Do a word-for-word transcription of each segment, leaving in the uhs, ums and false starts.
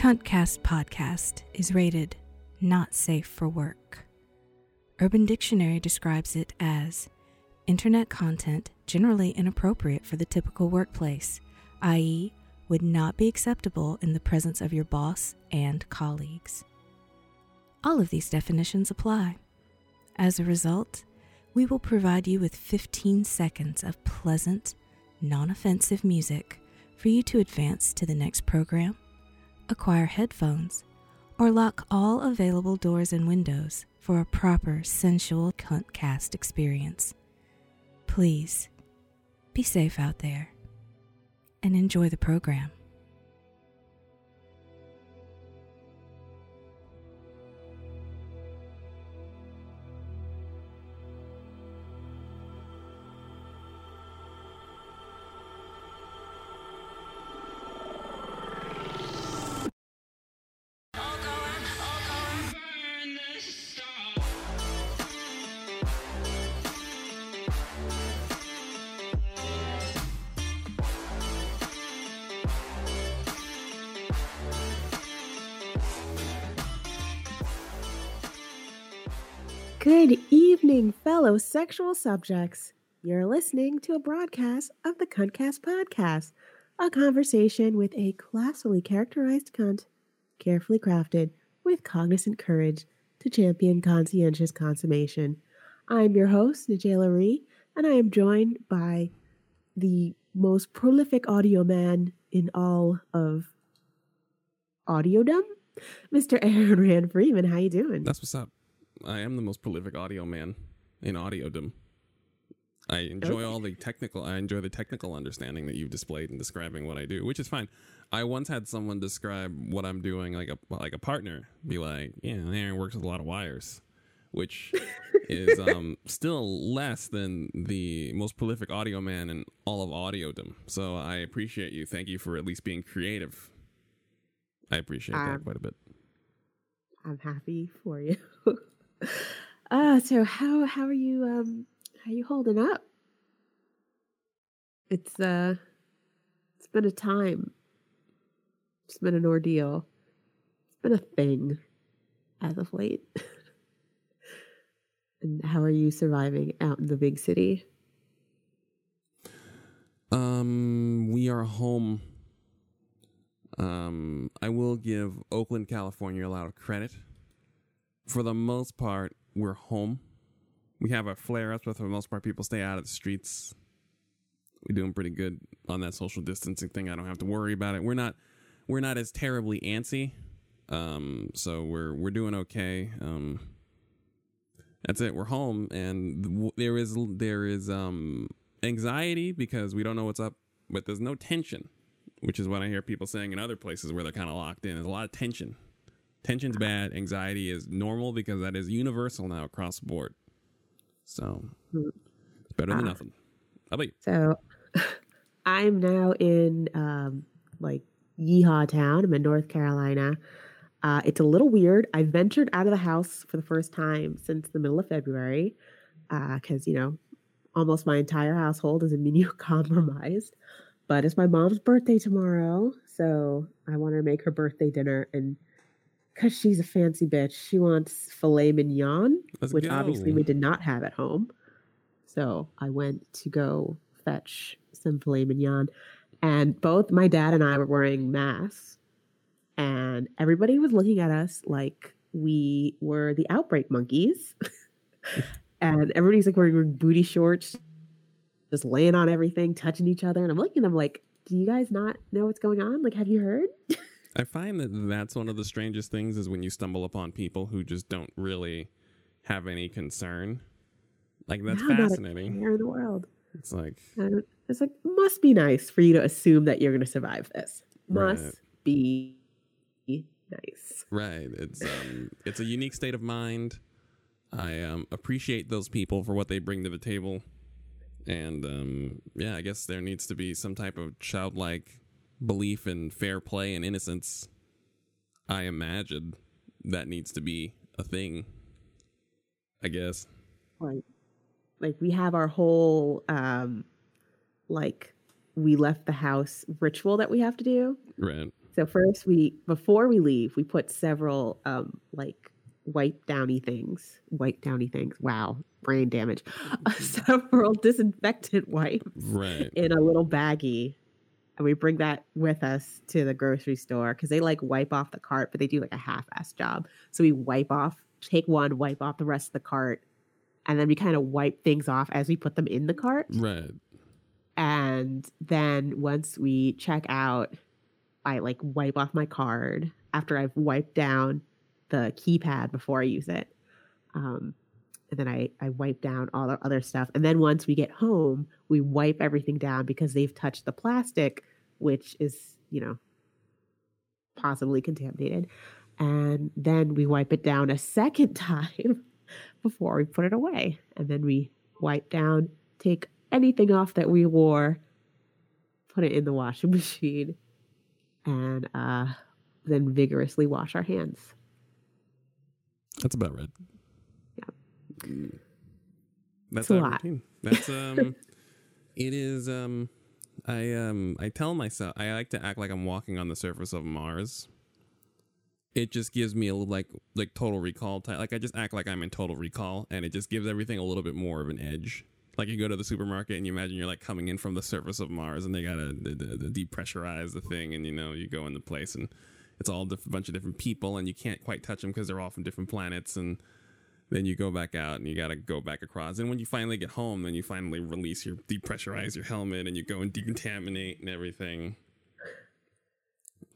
CuntCast Podcast is rated not safe for work. Urban Dictionary describes it as internet content generally inappropriate for the typical workplace, that is would not be acceptable in the presence of your boss and colleagues. All of these definitions apply. As a result, we will provide you with fifteen seconds of pleasant, non-offensive music for you to advance to the next program, acquire headphones, or lock all available doors and windows for a proper sensual CuntCast experience. Please, be safe out there, and enjoy the program. Good evening, fellow sexual subjects. You're listening to a broadcast of the CuntCast Podcast, a conversation with a classily characterized cunt, carefully crafted with cognizant courage to champion conscientious consummation. I'm your host, Nijela Rhee, and I am joined by the most prolific audio man in all of audiodom, Mister Aaron Rand Freeman. How you doing? That's what's up. I am the most prolific audio man in audiodom. I enjoy okay. all the technical. I enjoy the technical understanding that you've displayed in describing what I do, which is fine. I once had someone describe what I'm doing, like a like a partner, be like, "Yeah, Aaron works with a lot of wires," which is um, still less than the most prolific audio man in all of audiodom. So I appreciate you. Thank you for at least being creative. I appreciate um, that quite a bit. I'm happy for you. Uh, so how how are you um how are you holding up? It's uh it's been a time. It's been an ordeal. It's been a thing as of late. And how are you surviving out in the big city? Um we are home. Um I will give Oakland, California a lot of credit. For the most part, we're home. We have our flare-ups, but for the most part, people stay out of the streets. We're doing pretty good on that social distancing thing. I don't have to worry about it. We're not, we're not as terribly antsy, um, so we're we're doing okay. Um, that's it. We're home, and there is there is um, anxiety because we don't know what's up, but there's no tension, which is what I hear people saying in other places where they're kind of locked in. There's a lot of tension. Tension's bad. Anxiety is normal because that is universal now across the board. So it's better than uh, nothing. How about you? So I'm now in um, like Yeehaw Town. I'm in North Carolina. Uh, it's a little weird. I ventured out of the house for the first time since the middle of February because, uh, you know, almost my entire household is immunocompromised. But it's my mom's birthday tomorrow. So I want to make her birthday dinner and because she's a fancy bitch. She wants filet mignon, Let's which go. Obviously we did not have at home. So I went to go fetch some filet mignon. And both my dad and I were wearing masks. And everybody was looking at us like we were the outbreak monkeys. And everybody's like wearing booty shorts, just laying on everything, touching each other. And I'm looking at them like, do you guys not know what's going on? Like, have you heard? I find that that's one of the strangest things is when you stumble upon people who just don't really have any concern. Like, that's no, fascinating. Not a care in the world. It's like, and it's like, must be nice for you to assume that you're going to survive this. Must right. be nice. Right. It's um, it's a unique state of mind. I um, appreciate those people for what they bring to the table. And um, yeah, I guess there needs to be some type of childlike belief in fair play and innocence. I imagine that needs to be a thing, I guess. Right. Like, we have our whole, um, like, we left the house ritual that we have to do. Right. So first, we before we leave, we put several um, like wipe downy things, wipe downy things. Wow, brain damage. Uh, several disinfectant wipes right. in a little baggie, and we bring that with us to the grocery store because they like wipe off the cart, but they do like a half-assed job. So we wipe off, take one, wipe off the rest of the cart, and then we kind of wipe things off as we put them in the cart. Right. And then once we check out, I like wipe off my card after I've wiped down the keypad before I use it. Um, and then I, I wipe down all the other stuff. And then once we get home, we wipe everything down because they've touched the plastic, which is, you know, possibly contaminated. And then we wipe it down a second time before we put it away. And then we wipe down, take anything off that we wore, put it in the washing machine, and uh, then vigorously wash our hands. That's about right. Yeah. That's it's a lot. Routine. That's, um, it is, um, I, um, I tell myself, I like to act like I'm walking on the surface of Mars. It just gives me a little, like, like Total Recall type. Like, I just act like I'm in Total Recall, and it just gives everything a little bit more of an edge. Like, you go to the supermarket and you imagine you're like coming in from the surface of Mars, and they gotta they, they depressurize the thing, and you know you go in the place and it's all a bunch of different people, and you can't quite touch them because they're all from different planets, and then you go back out and you gotta go back across. And when you finally get home, then you finally release your depressurize your helmet and you go and decontaminate and everything.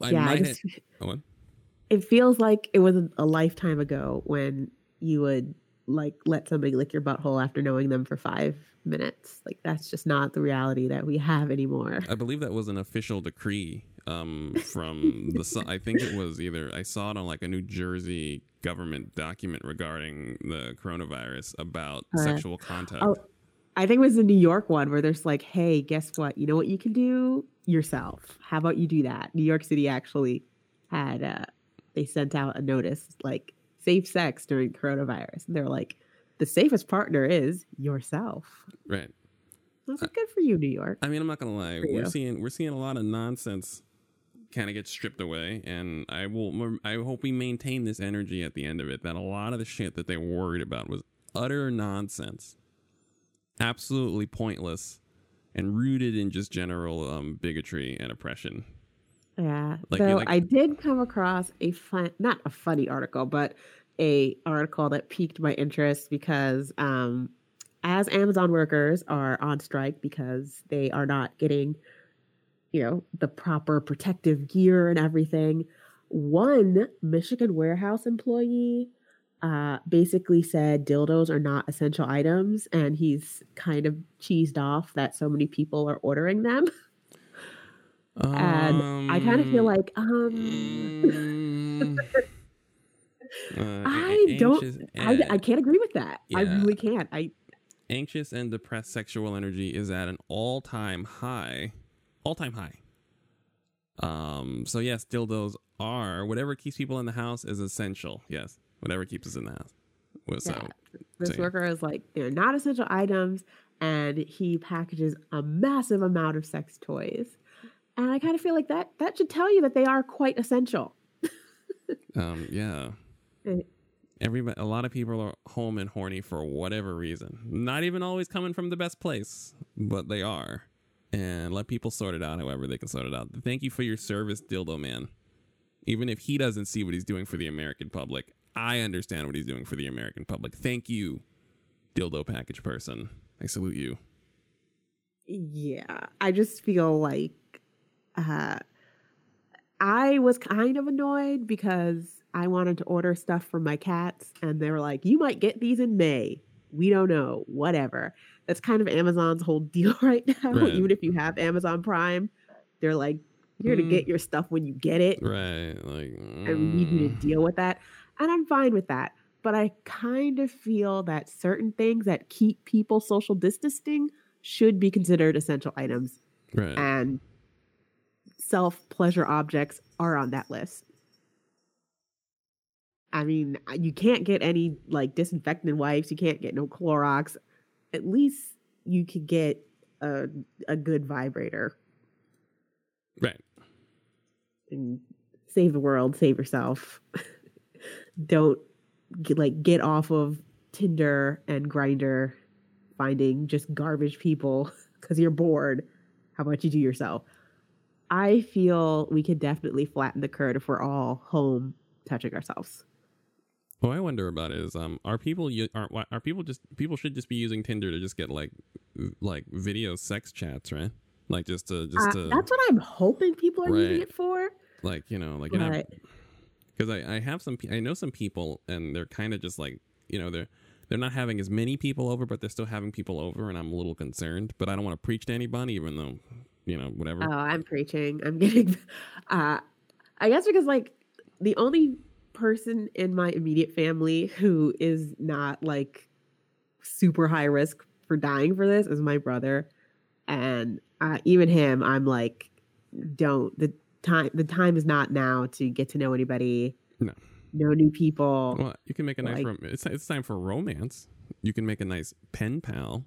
I yeah, might I just, have, oh, it feels like it was a lifetime ago when you would. Like let somebody lick your butthole after knowing them for five minutes. Like that's just not the reality that we have anymore. I believe that was an official decree um, from the. I think it was either I saw it on like a New Jersey government document regarding the coronavirus about uh, sexual contact. Oh, I think it was the New York one where there's like, hey, guess what? You know what you can do yourself. How about you do that? New York City actually had uh, they sent out a notice like. Safe sex during coronavirus. And they're like, the safest partner is yourself. Right. That's uh, good for you, New York. I mean, I'm not gonna lie. We're you. seeing we're seeing a lot of nonsense kind of get stripped away, and I will. I hope we maintain this energy at the end of it. That a lot of the shit that they were worried about was utter nonsense, absolutely pointless, and rooted in just general um, bigotry and oppression. Yeah. Like, so like, I did come across a fun, not a funny article, but a article that piqued my interest because um, as Amazon workers are on strike because they are not getting, you know, the proper protective gear and everything. One Michigan warehouse employee uh, basically said dildos are not essential items. And he's kind of cheesed off that so many people are ordering them. And um, I kind of feel like, um, uh, I don't, I, I can't agree with that. Yeah. I really can't. I anxious and depressed sexual energy is at an all time high, all time high. Um, so yes, dildos are whatever keeps people in the house is essential. Yes. Whatever keeps us in the house. So, yeah. This so, worker is like, they're not essential items. And he packages a massive amount of sex toys. And I kind of feel like that that should tell you that they are quite essential. um, yeah. Everybody, a lot of people are home and horny for whatever reason. Not even always coming from the best place, but they are. And let people sort it out however they can sort it out. Thank you for your service, Dildo Man. Even if he doesn't see what he's doing for the American public, I understand what he's doing for the American public. Thank you, Dildo Package Person. I salute you. Yeah, I just feel like Uh, I was kind of annoyed because I wanted to order stuff for my cats and they were like, you might get these in May. We don't know, whatever. That's kind of Amazon's whole deal right now. Right. Even if you have Amazon Prime, they're like, you're mm. to get your stuff when you get it. Right. Like, mm. and we need you to deal with that. And I'm fine with that. But I kind of feel that certain things that keep people social distancing should be considered essential items. Right. And self-pleasure objects are on that list. I mean, you can't get any like disinfectant wipes. You can't get no Clorox. At least you could get a a good vibrator. Right. and save the world, save yourself. Don't get, like get off of Tinder and Grindr, finding just garbage people because you're bored. How about you do yourself? I feel we could definitely flatten the curve if we're all home touching ourselves. What I wonder about is, um, are people are are people just people should just be using Tinder to just get like like video sex chats, right? Like just to just uh, to. That's what I'm hoping people are right. using it for. Like you know, like you know, because I I have some I know some people and they're kind of just like you know they're they're not having as many people over, but they're still having people over, and I'm a little concerned. But I don't want to preach to anybody, even though. You know, whatever. Oh, I'm preaching. I'm getting, uh, I guess because like the only person in my immediate family who is not like super high risk for dying for this is my brother. And uh, even him, I'm like, don't, the time, the time is not now to get to know anybody. No. No new people. Well, you can make a nice, like, rom- it's, it's time for romance. You can make a nice pen pal.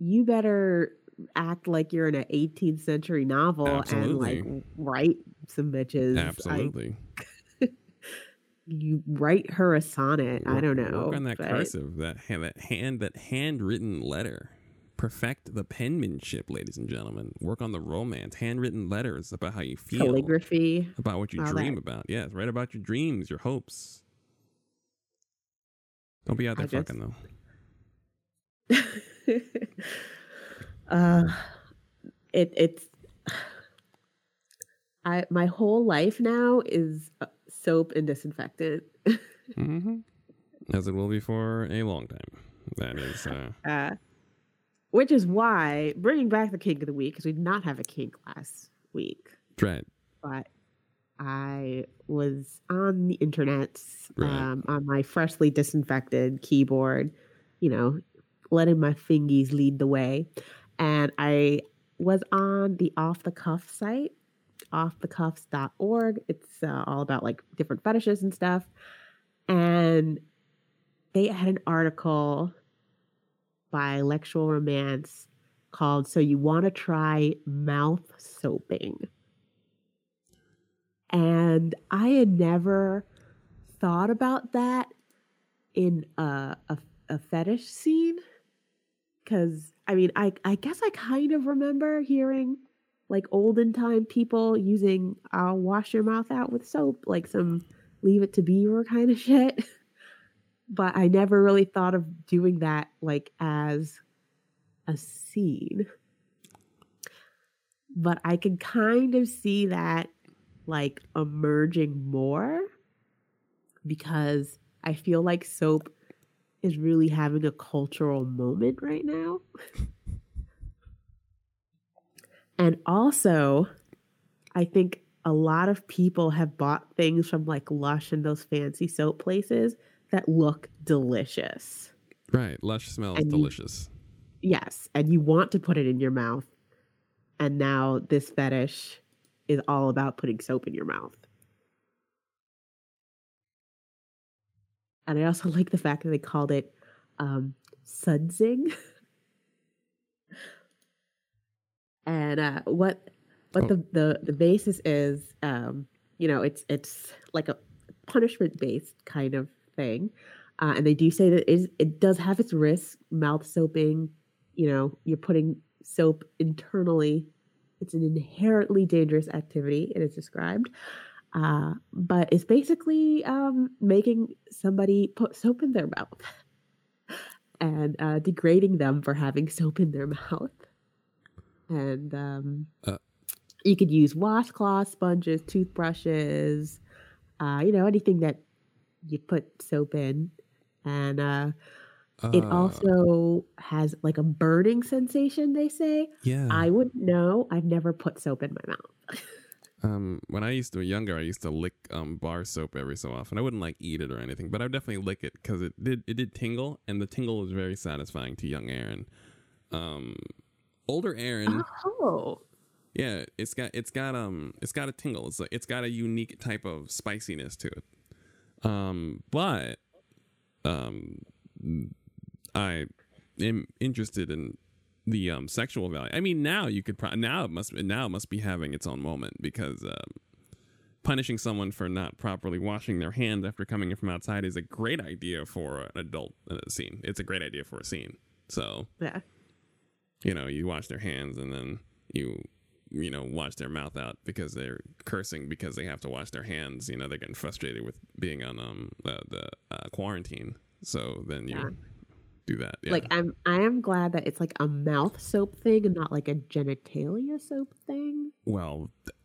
You better act like you're in an eighteenth century novel. Absolutely. And like write some bitches. Absolutely. I, you write her a sonnet. Work, I don't know. Work on that but... cursive, that that hand, that handwritten letter. Perfect the penmanship, ladies and gentlemen. Work on the romance, handwritten letters about how you feel, calligraphy, about what you dream that. about. Yes, write about your dreams, your hopes. Don't be out there I fucking just... though. Uh, it it's I my whole life now is soap and disinfectant. Mm-hmm. As it will be for a long time. That is, uh... uh, which is why bringing back the kink of the week, because we did not have a kink last week. Right. But I was on the internet, right. um, on my freshly disinfected keyboard, you know, letting my fingies lead the way. And I was on the Off the Cuff site, off the cuffs dot org. It's uh, all about like different fetishes and stuff. And they had an article by Lectual Romance called "So You Want to Try Mouth Soaping." And I had never thought about that in a, a, a fetish scene. Because, I mean, I I guess I kind of remember hearing, like, olden-time people using uh, wash your mouth out with soap, like some Leave It to Beaver kind of shit. But I never really thought of doing that, like, as a scene. But I could kind of see that, like, emerging more. Because I feel like soap is really having a cultural moment right now. And also, I think a lot of people have bought things from like Lush and those fancy soap places that look delicious. Right. Lush smells and delicious. You, yes. And you want to put it in your mouth. And now this fetish is all about putting soap in your mouth. And I also like the fact that they called it um, sudsing. And uh, what what oh. the, the, the basis is, um, you know, it's it's like a punishment-based kind of thing. Uh, and they do say that it, is, it does have its risk, mouth soaping. You know, you're putting soap internally. It's an inherently dangerous activity, it is described. Uh, but it's basically um, making somebody put soap in their mouth and uh, degrading them for having soap in their mouth. And um, uh, you could use washcloths, sponges, toothbrushes, uh, you know, anything that you put soap in. And uh, uh, it also has like a burning sensation, they say. Yeah. I wouldn't know. I've never put soap in my mouth. Um, when I used to be younger, I used to lick um, bar soap every so often. I wouldn't like eat it or anything, but I would definitely lick it because it did it did tingle, and the tingle was very satisfying to young Aaron. Um, older Aaron, oh yeah, it's got it's got um it's got a tingle. It's like it's got a unique type of spiciness to it. Um, but um, I am interested in the um, sexual value. I mean, now you could pro- now it must now it must be having its own moment, because um, punishing someone for not properly washing their hands after coming in from outside is a great idea for an adult uh, scene. It's a great idea for a scene. So yeah, you know, you wash their hands and then you you know wash their mouth out because they're cursing because they have to wash their hands. You know, they're getting frustrated with being on um uh, the uh, quarantine. So then you. Yeah. Do that. Yeah. Like I'm I am glad that it's like a mouth soap thing and not like a genitalia soap thing. Well, th-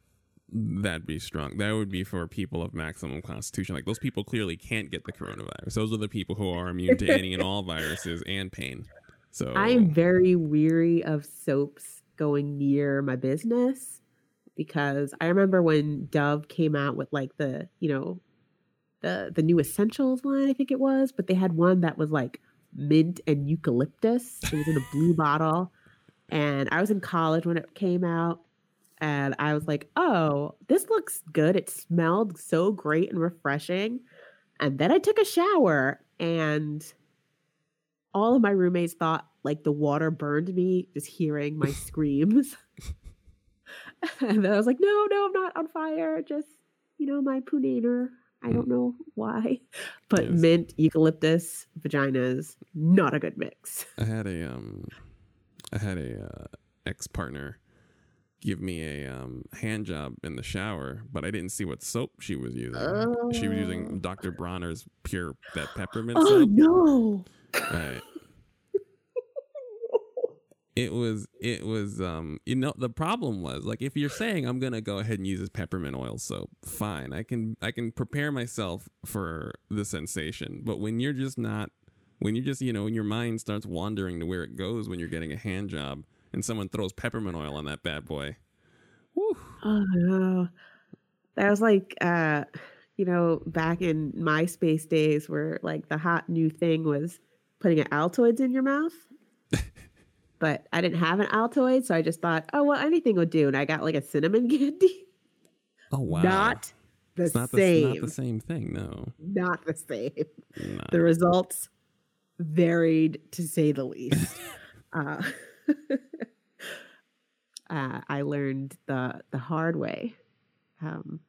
that'd be strong. That would be for people of maximum constitution. Like those people clearly can't get the coronavirus. Those are the people who are immune to any and all viruses and pain. So I'm very weary of soaps going near my business, because I remember when Dove came out with like the, you know, the the new essentials line, I think it was, but they had one that was like mint and eucalyptus. It was in a blue bottle, and I was in college when it came out, and I was like, oh, this looks good, it smelled so great and refreshing. And then I took a shower and all of my roommates thought like the water burned me just hearing my screams. And then I was like, no no I'm not on fire, just, you know, my punator. I don't know why, but yes. Mint, eucalyptus, vaginas, not a good mix. I had a, um, I had a uh, ex-partner give me a um, hand job in the shower, but I didn't see what soap she was using. Oh. She was using Doctor Bronner's pure that peppermint oh, soap. Oh no! Right. It was, it was, um, you know, the problem was like, if you're saying I'm going to go ahead and use this peppermint oil soap, fine. I can, I can prepare myself for the sensation. But when you're just not, when you're just, you know, when your mind starts wandering to where it goes when you're getting a hand job and someone throws peppermint oil on that bad boy. Whew. Oh, no. That was like, uh, you know, back in MySpace days where like the hot new thing was putting an Altoids in your mouth. But I didn't have an Altoid, so I just thought, oh, well, anything would do. And I got like a cinnamon candy. Oh, wow. Not the it's not same. The, not the same thing, no. Not the same. No. The results varied, to say the least. uh, uh, I learned the, the hard way um,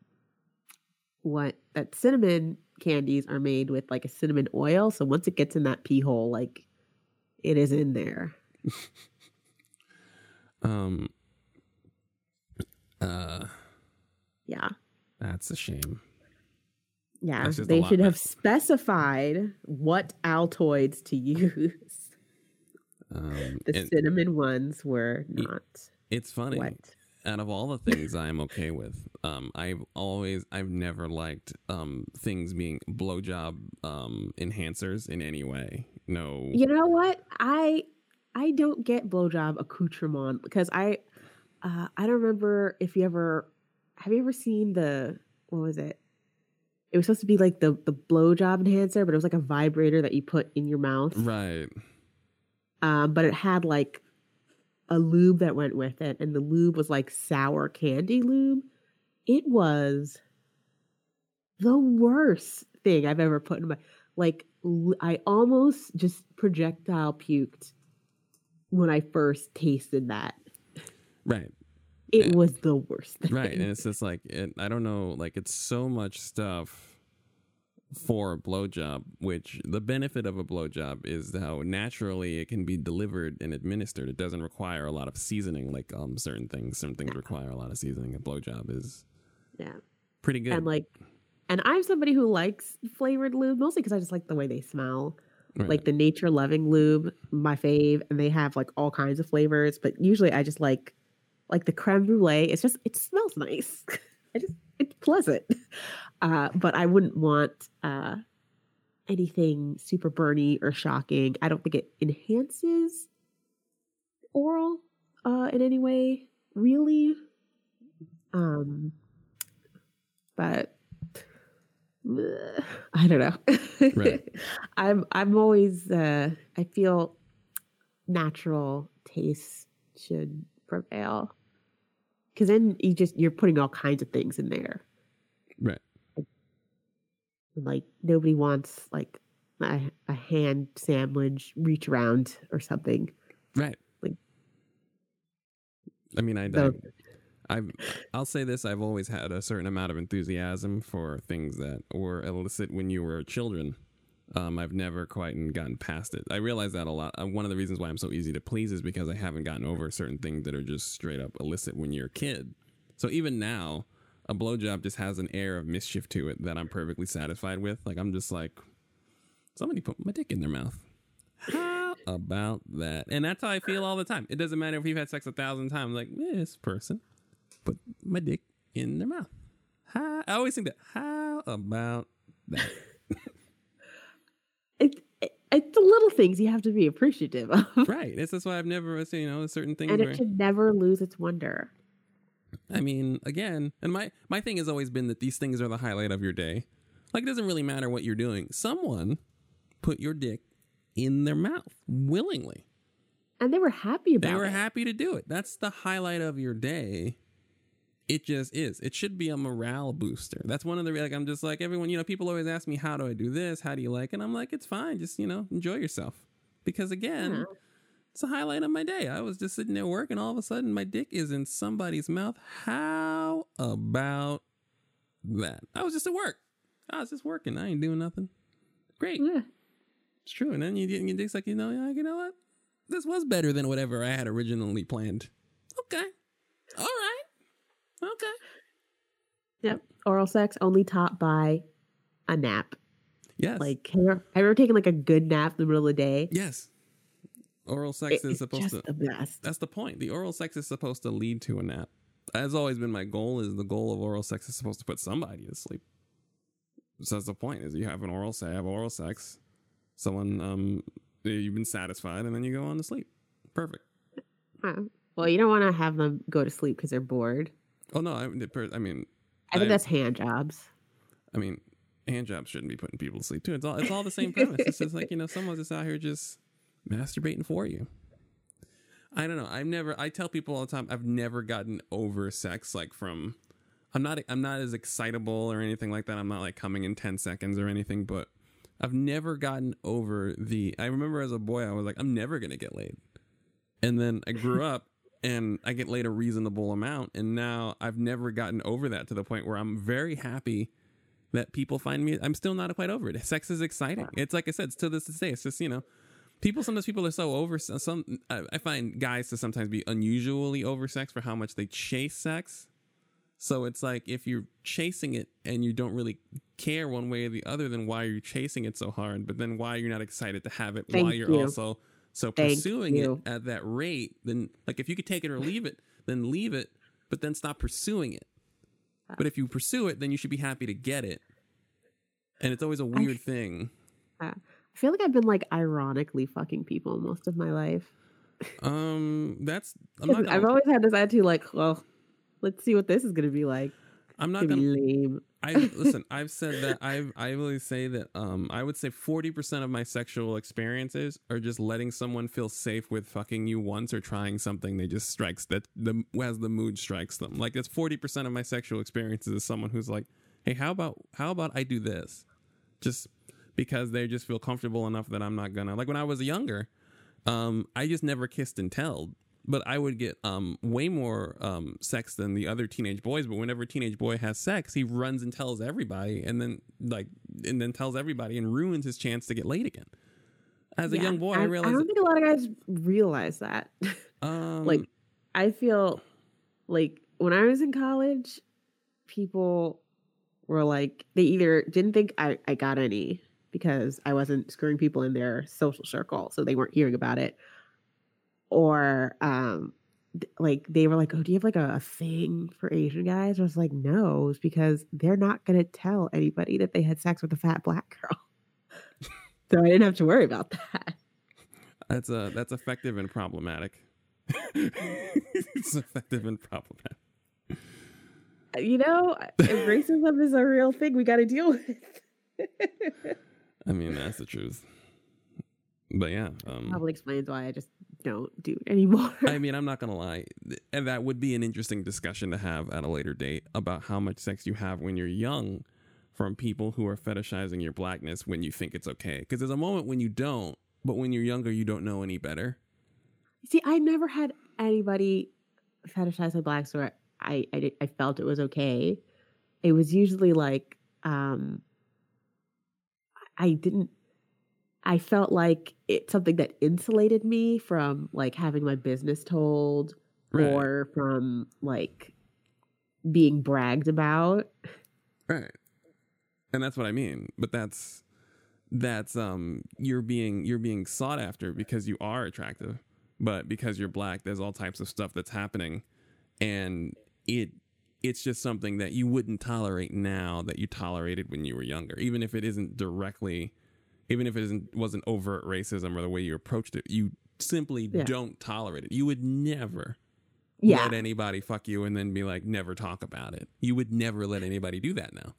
what that cinnamon candies are made with like a cinnamon oil. So once it gets in that pee hole, like it is in there. um uh yeah that's a shame. Yeah, they should have specified what Altoids to use. Um the cinnamon ones were not. It's funny, what? Out of all the things I'm okay with, um I've always I've never liked um things being blowjob um enhancers in any way. No, you know what, I I don't get blowjob accoutrement, because I, uh, I don't remember if you ever, have you ever seen the, what was it? It was supposed to be like the, the blowjob enhancer, but it was like a vibrator that you put in your mouth. Right. Um, but it had like a lube that went with it, and the lube was like sour candy lube. It was the worst thing I've ever put in my, like I almost just projectile puked when I first tasted that. Right. It and, was the worst thing. Right. And it's just like, it, I don't know, like it's so much stuff for a blowjob, which the benefit of a blowjob is how naturally it can be delivered and administered. It doesn't require a lot of seasoning, like um certain things. Certain things yeah. require a lot of seasoning. A blowjob is yeah pretty good. And like, and I'm somebody who likes flavored lube, mostly because I just like the way they smell. Right. Like the nature loving lube, my fave, and they have like all kinds of flavors. But usually, I just like, like the creme brulee. It's just it smells nice. I just it's pleasant. Uh, but I wouldn't want uh, anything super burny or shocking. I don't think it enhances oral uh, in any way, really. Um, but. I don't know. Right. I'm I'm always uh, I feel natural tastes should prevail, because then you just you're putting all kinds of things in there, right? Like nobody wants like a, a hand sandwich reach around or something, right? Like I mean, I, I, I've, I'll say this. I've always had a certain amount of enthusiasm for things that were illicit when you were children. Um, I've never quite gotten past it. I realize that a lot. Uh, one of the reasons why I'm so easy to please is because I haven't gotten over certain things that are just straight up illicit when you're a kid. So even now, a blowjob just has an air of mischief to it that I'm perfectly satisfied with. Like, I'm just like, somebody put my dick in their mouth. How about that? And that's how I feel all the time. It doesn't matter if you've had sex a thousand times. Like, this person put my dick in their mouth. How? I always think that. How about that? It, it, it's the little things you have to be appreciative of. Right. This is why I've never, you know, certain things. And it should never lose its wonder. I mean, again, and my, my thing has always been that these things are the highlight of your day. Like, it doesn't really matter what you're doing. Someone put your dick in their mouth willingly. And they were happy about it. They were it. happy to do it. That's the highlight of your day. It just is. It should be a morale booster. That's one of the, like, I'm just like, everyone, you know, people always ask me, how do I do this? How do you like it? And I'm like, it's fine. Just, you know, enjoy yourself. Because, again, yeah. It's a highlight of my day. I was just sitting at work and all of a sudden my dick is in somebody's mouth. How about that? I was just at work. I was just working. I ain't doing nothing. Great. Yeah. It's true. And then you get your dick's like, you know, like, you know what? This was better than whatever I had originally planned. Okay. All right. Okay. Yep. Oral sex only topped by a nap. Yes. Like, have you ever, have you ever taken like a good nap in the middle of the day? Yes. Oral sex it, is supposed to. The best. That's the point. The oral sex is supposed to lead to a nap. That's always been my goal. Is the goal of oral sex is supposed to put somebody to sleep. So that's the point. Is you have an oral sex, have oral sex, someone um, you've been satisfied, and then you go on to sleep. Perfect. Huh. Well, you don't want to have them go to sleep because they're bored. Oh no! I, I mean, I think I, that's hand jobs. I mean, hand jobs shouldn't be putting people to sleep too. It's all it's all the same premise. It's just like, you know, someone's just out here just masturbating for you. I don't know. I've never. I tell people all the time. I've never gotten over sex. Like, from, I'm not. I'm not as excitable or anything like that. I'm not like coming in ten seconds or anything. But I've never gotten over the. I remember as a boy, I was like, I'm never gonna get laid. And then I grew up. And I get laid a reasonable amount. And now I've never gotten over that to the point where I'm very happy that people find me. I'm still not quite over it. Sex is exciting. It's like I said, it's to this day. It's just, you know, people, sometimes people are so over. Some I, I find guys to sometimes be unusually over sex for how much they chase sex. So it's like, if you're chasing it and you don't really care one way or the other, then why are you chasing it so hard? But then why are you not excited to have it? Thank while you're you. also... So Thank pursuing you. it at that rate, then, like, if you could take it or leave it, then leave it, but then stop pursuing it. But if you pursue it, then you should be happy to get it. And it's always a weird I, thing. Uh, I feel like I've been, like, ironically fucking people most of my life. Um, that's... I'm not I've always had this attitude, like, well, let's see what this is going to be like. I'm not going to... lame. I listen, I've said that I've I really say that um I would say forty percent of my sexual experiences are just letting someone feel safe with fucking you once or trying something they just strikes that the as the mood strikes them. Like, that's forty percent of my sexual experiences is someone who's like, "Hey, how about how about I do this?" Just because they just feel comfortable enough that I'm not gonna. Like, when I was younger, um I just never kissed and telled. But I would get um, way more um, sex than the other teenage boys. But whenever a teenage boy has sex, he runs and tells everybody, and then like, and then tells everybody, and ruins his chance to get laid again. As yeah, a young boy, I, I realized. I don't that, think a lot of guys realize that. Um, like, I feel like when I was in college, people were like, they either didn't think I, I got any because I wasn't screwing people in their social circle, so they weren't hearing about it. Or, um, like, they were like, oh, do you have, like, a, a thing for Asian guys? I was like, no, it's because they're not going to tell anybody that they had sex with a fat black girl. So I didn't have to worry about that. That's uh, that's effective and problematic. It's effective and problematic. You know, racism is a real thing we got to deal with. I mean, that's the truth. But, yeah. Um, probably explains why I just... don't do it anymore. I mean, I'm not gonna lie, and that would be an interesting discussion to have at a later date about how much sex you have when you're young from people who are fetishizing your blackness when you think it's okay, because there's a moment when you don't, but when you're younger you don't know any better. See, I never had anybody fetishize my black store, I I, did, I felt it was okay. It was usually like um, I didn't. I felt like it's something that insulated me from like having my business told, right, or from like being bragged about. Right. And that's what I mean. But that's that's um you're being you're being sought after because you are attractive, but because you're black, there's all types of stuff that's happening, and it it's just something that you wouldn't tolerate now that you tolerated when you were younger, even if it isn't directly, even if it isn't wasn't overt racism or the way you approached it. You simply yeah. don't tolerate it. You would never yeah. let anybody fuck you and then be like, never talk about it. You would never let anybody do that now.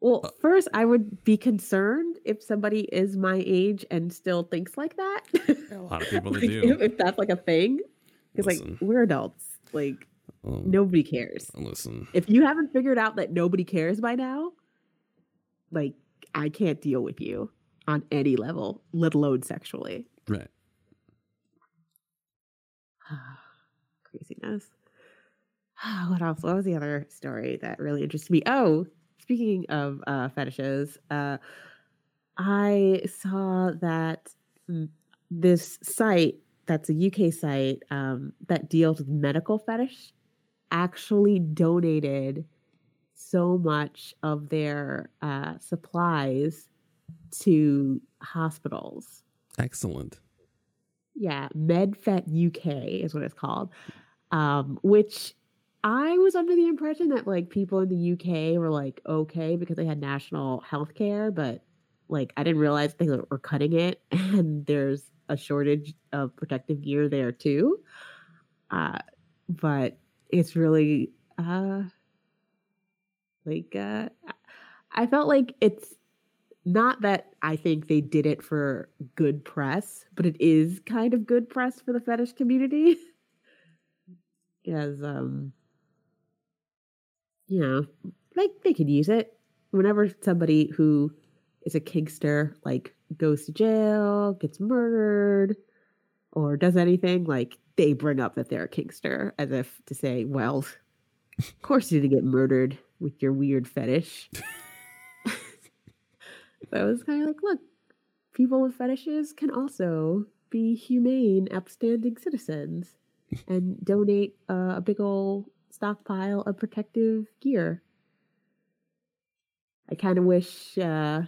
Well, uh, first, I would be concerned if somebody is my age and still thinks like that. A lot of people like, that do. If, if that's like a thing. Because like, we're adults. Like, um, nobody cares. Listen. If you haven't figured out that nobody cares by now, like, I can't deal with you on any level, let alone sexually. Right. Craziness. What else? What was the other story that really interested me? Oh, speaking of uh, fetishes, uh, I saw that this site that's a U K site um, that deals with medical fetish actually donated so much of their uh, supplies to hospitals. Excellent. Yeah, MedFet U K is what it's called, um, which I was under the impression that like people in the U K were like okay because they had national health care, but like I didn't realize they were cutting it, and there's a shortage of protective gear there too. Uh, but it's really uh, like uh, I felt like it's. Not that I think they did it for good press, but it is kind of good press for the fetish community. Because, um, you know, like they could use it whenever somebody who is a kinkster, like, goes to jail, gets murdered, or does anything, like, they bring up that they're a kinkster as if to say, well, of course you didn't get murdered with your weird fetish. So I was kind of like, look, people with fetishes can also be humane, upstanding citizens and donate uh, a big old stockpile of protective gear. I kind of wish uh,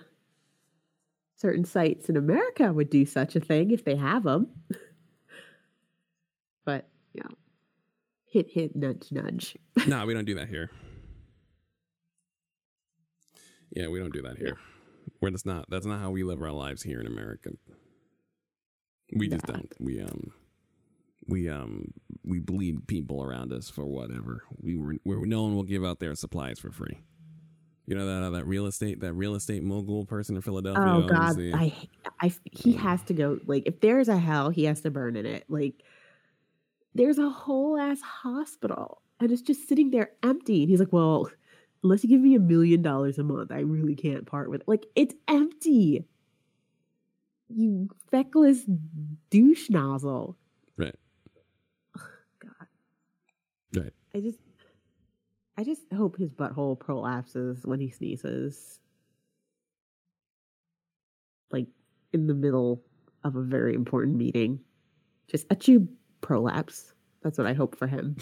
certain sites in America would do such a thing if they have them. But, you know, hit, hit, nudge, nudge. No, we don't do that here. Yeah, we don't do that here. Yeah. We're just not, that's not how we live our lives here in America. We just God. don't. We, um, we, um, we bleed people around us for whatever. We were, we're, no one will give out their supplies for free. You know, that, uh, that real estate, that real estate mogul person in Philadelphia. Oh God. I, I, he has to go, like, if there's a hell, he has to burn in it. Like there's a whole ass hospital and it's just sitting there empty. And he's like, well, unless you give me a million dollars a month, I really can't part with it. Like, it's empty. You feckless douche nozzle. Right. Oh, God. Right. I just, I just hope his butthole prolapses when he sneezes. Like, in the middle of a very important meeting. Just a tube prolapse. That's what I hope for him.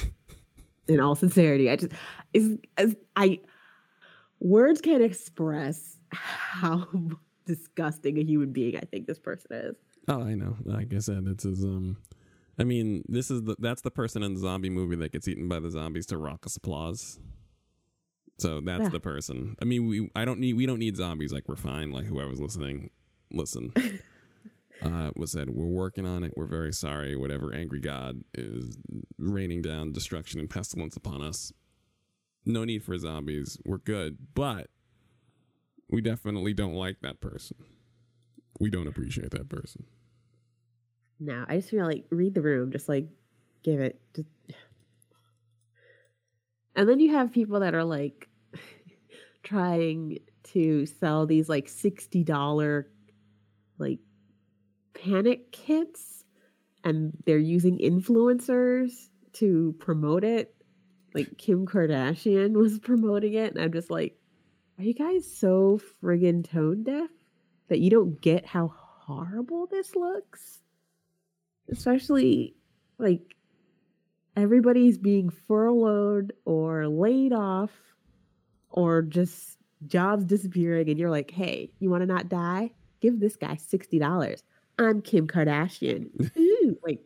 In all sincerity, I just, is, is I, words can't express how disgusting a human being I think this person is. Oh, I know. Like I said, it's his, um, I mean, this is the, that's the person in the zombie movie that gets eaten by the zombies to raucous applause. So that's yeah. the person. I mean, we, I don't need, we don't need zombies. Like, we're fine. Like, whoever's listening, listen. Uh, was said, we're working on it. We're very sorry. Whatever angry God is raining down destruction and pestilence upon us. No need for zombies. We're good. But we definitely don't like that person. We don't appreciate that person. No, I just feel like read the room. Just like give it. Just... And then you have people that are like trying to sell these like sixty dollars like panic kits, and they're using influencers to promote it. Like Kim Kardashian was promoting it. And I'm just like, are you guys so friggin' tone deaf that you don't get how horrible this looks? Especially like everybody's being furloughed or laid off or just jobs disappearing. And you're like, hey, you want to not die? Give this guy sixty dollars. I'm Kim Kardashian. Ooh, like,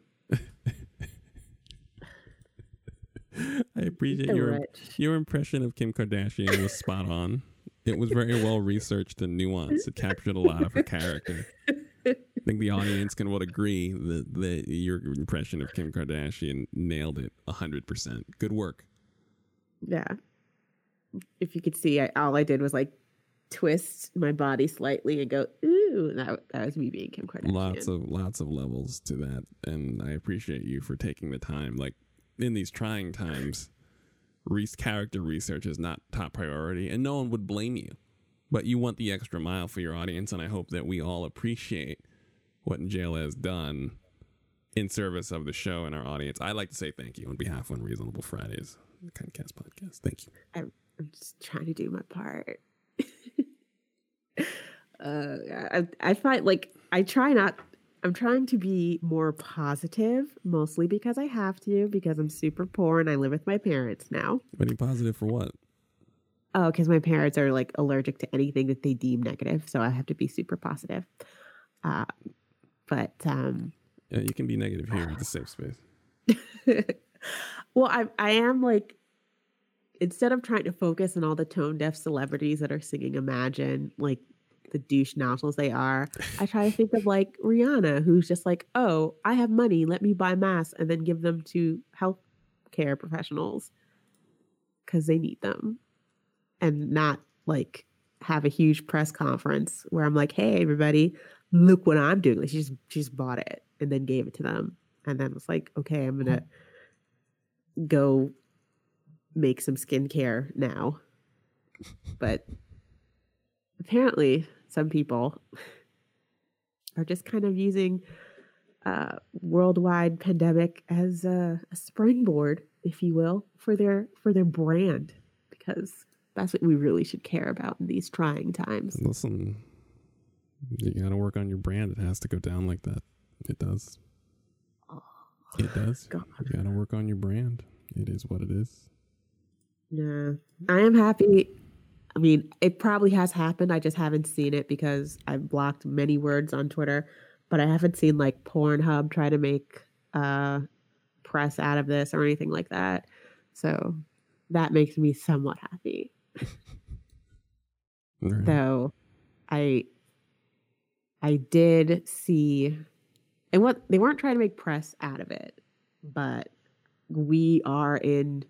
I appreciate so your rich. Your impression of Kim Kardashian was spot on. It was very well researched and nuanced. It captured a lot of her character. I think the audience can would agree that, that your impression of Kim Kardashian nailed it one hundred percent. Good work. Yeah. If you could see, I, all I did was like twist my body slightly and go, ooh, and that, that was me being Kim Kardashian. Lots of, lots of levels to that. And I appreciate you for taking the time. Like, in these trying times, re- character research is not top priority, and no one would blame you. But you want the extra mile for your audience, and I hope that we all appreciate what Nijela has done in service of the show and our audience. I'd like to say thank you on behalf of Unreasonable Fridays, the CuntCast Podcast. Thank you. I'm, I'm just trying to do my part. uh, I, I find, like, I try not... I'm trying to be more positive, mostly because I have to, because I'm super poor and I live with my parents now. But you're positive for what? Oh, because my parents are like allergic to anything that they deem negative. So I have to be super positive. Uh, but um, yeah, you can be negative here uh, at the safe space. Well, I, I am like, instead of trying to focus on all the tone deaf celebrities that are singing Imagine, like, the douche nozzles they are, I try to think of like Rihanna, who's just like, oh, I have money, let me buy masks and then give them to health care professionals because they need them, and not like have a huge press conference where I'm like, hey everybody, look what I'm doing. Like, she just she just bought it and then gave it to them, and then was like, okay, I'm gonna go make some skincare now. But apparently some people are just kind of using uh, worldwide pandemic as a, a springboard, if you will, for their for their brand, because that's what we really should care about in these trying times. Listen, you got to work on your brand. It has to go down like that. It does. Oh, it does. God. You got to work on your brand. It is what it is. Yeah, I am happy. I mean, it probably has happened. I just haven't seen it because I've blocked many words on Twitter, but I haven't seen like Pornhub try to make uh, press out of this or anything like that. So that makes me somewhat happy. Right. Though I, I did see, and what they weren't trying to make press out of it, but we are in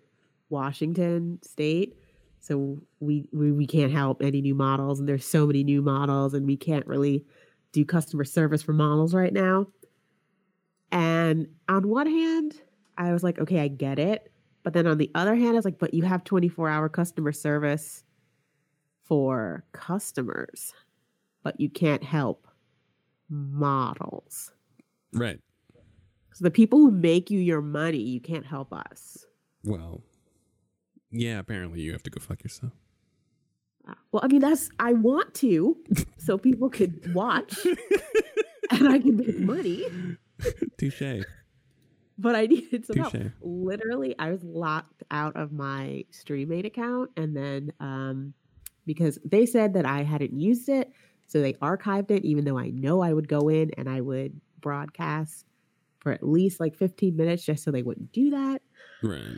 Washington state. So we, we we can't help any new models, and there's so many new models, and we can't really do customer service for models right now. And on one hand, I was like, okay, I get it. But then on the other hand, I was like, but you have twenty-four hour customer service for customers, but you can't help models. Right. So the people who make you your money, you can't help us. Well... yeah, apparently you have to go fuck yourself. Well, I mean, that's, I want to, so people could watch and I can make money. Touche. But I needed some Touché. help. Literally, I was locked out of my Streamate account. And then um, because they said that I hadn't used it, so they archived it, even though I know I would go in and I would broadcast for at least like fifteen minutes just so they wouldn't do that. Right.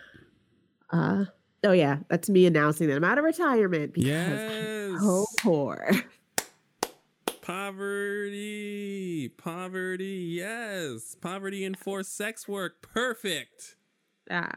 Uh Oh, yeah. That's me announcing that I'm out of retirement because yes. I'm so poor. Poverty. Poverty. Yes. Poverty and forced sex work. Perfect. Yeah.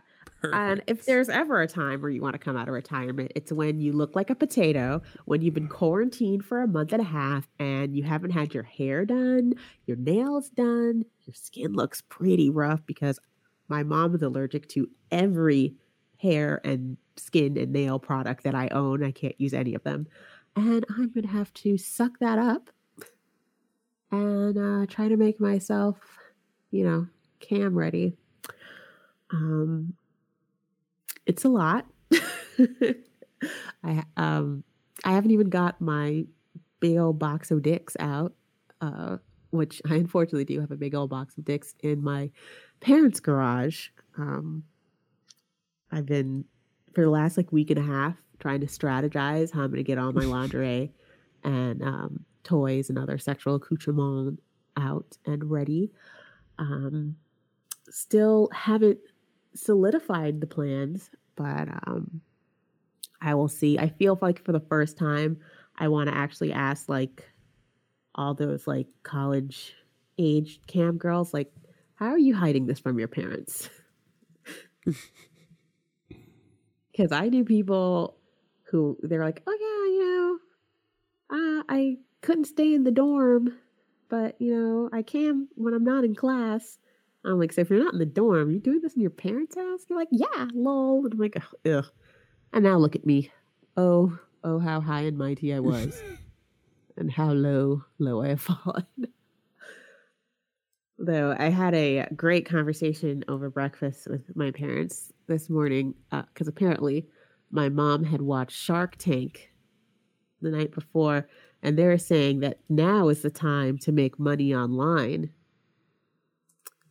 Perfect. And if there's ever a time where you want to come out of retirement, it's when you look like a potato, when you've been quarantined for a month and a half and you haven't had your hair done, your nails done, your skin looks pretty rough because my mom is allergic to every hair and skin and nail product that I own. I can't use any of them. And I'm going to have to suck that up and uh, try to make myself, you know, cam ready. Um, it's a lot. I um I haven't even got my big old box of dicks out, uh, which I unfortunately do have a big old box of dicks in my parents' garage. Um, I've been for the last like week and a half trying to strategize how I'm going to get all my lingerie and um, toys and other sexual accoutrement out and ready. Um, still haven't solidified the plans, but um, I will see. I feel like for the first time, I want to actually ask like all those like college age cam girls, like, how are you hiding this from your parents? Because I knew people who they're like, oh yeah, you know, uh, I couldn't stay in the dorm, but you know, I can when I'm not in class. I'm like, so if you're not in the dorm, you're doing this in your parents' house? You're like, yeah, lol. And I'm like, ugh. And now look at me. Oh, oh, how high and mighty I was. And how low, low I have fallen. Though I had a great conversation over breakfast with my parents this morning, because uh, apparently my mom had watched Shark Tank the night before, and they're saying that now is the time to make money online.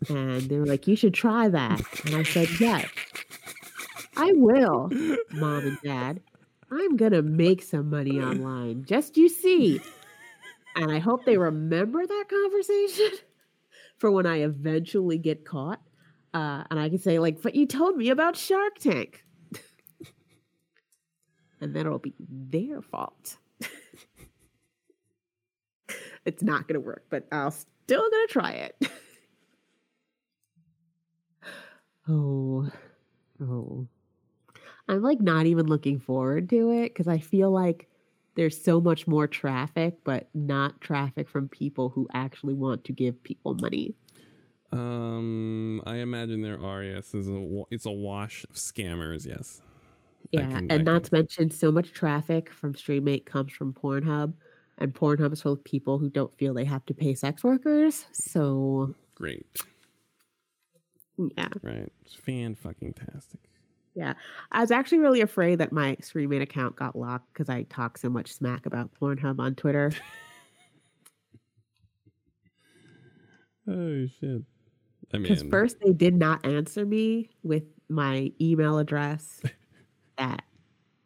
And they were like, you should try that. And I said, yes, I will, Mom and Dad. I'm going to make some money online. Just you see. And I hope they remember that conversation for when I eventually get caught. Uh, and I can say, like, but you told me about Shark Tank. And then it'll be their fault. It's not going to work, but I'll still going to try it. Oh, oh, I'm like not even looking forward to it because I feel like there's so much more traffic, but not traffic from people who actually want to give people money. Um, I imagine there are, yes. It's a, it's a wash of scammers, yes. Yeah, can, and not to mention so much traffic from Streamate comes from Pornhub, and Pornhub is full of people who don't feel they have to pay sex workers, so... Great. Yeah. Right. It's fan-fucking-tastic. Yeah. I was actually really afraid that my Streamate account got locked because I talk so much smack about Pornhub on Twitter. Oh, shit. I mean... Because first they did not answer me with my email address that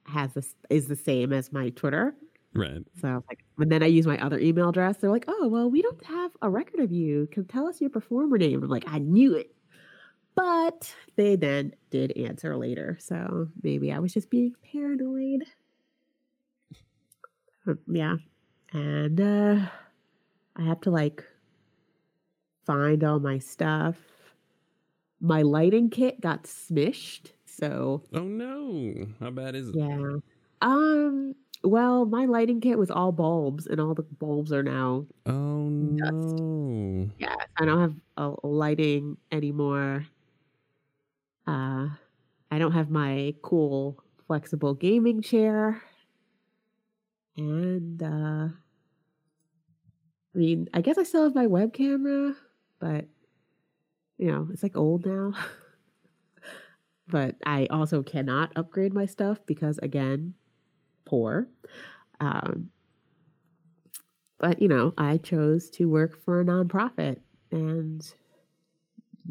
has a, is the same as my Twitter. Right. So I was like... And then I use my other email address. They're like, oh, well, we don't have a record of you. Can tell us your performer name. I'm like, I knew it. But they then did answer later. So maybe I was just being paranoid. Yeah. And uh, I have to like find all my stuff. My lighting kit got smished. So. Oh, no. How bad is it? Yeah. Um. Well, my lighting kit was all bulbs and all the bulbs are now. Oh, dust. No. Yeah. I don't have a lighting anymore. Uh, I don't have my cool, flexible gaming chair. And, uh, I mean, I guess I still have my web camera, but, you know, it's like old now. But I also cannot upgrade my stuff because, again, poor. Um, but, you know, I chose to work for a nonprofit and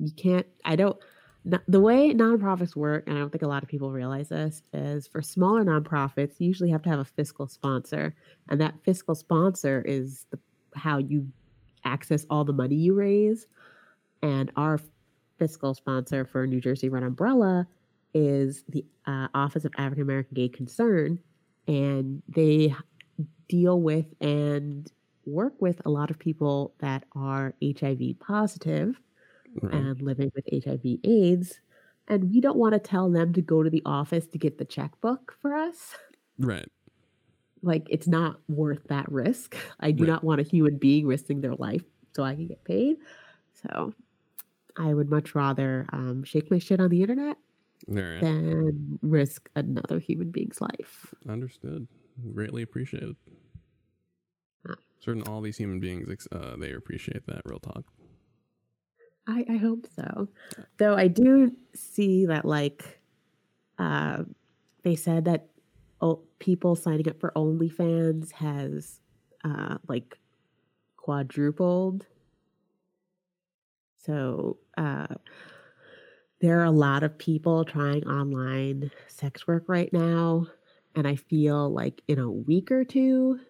you can't, I don't, the way nonprofits work, and I don't think a lot of people realize this, is for smaller nonprofits, you usually have to have a fiscal sponsor. And that fiscal sponsor is the, how you access all the money you raise. And our fiscal sponsor for New Jersey Red Umbrella is the uh, Office of African-American Gay Concern. And they deal with and work with a lot of people that are H I V positive. Right. And living with H I V AIDS, and we don't want to tell them to go to the office to get the checkbook for us. Right. Like, it's not worth that risk. I do right. not want a human being risking their life so I can get paid. So I would much rather um, shake my shit on the internet right. than risk another human being's life. Understood. Greatly appreciated. Huh. Certain all these human beings, uh, they appreciate that real talk. I, I hope so. Though I do see that, like, uh, they said that oh, people signing up for OnlyFans has, uh, like, quadrupled. So uh, there are a lot of people trying online sex work right now. And I feel like in a week or two,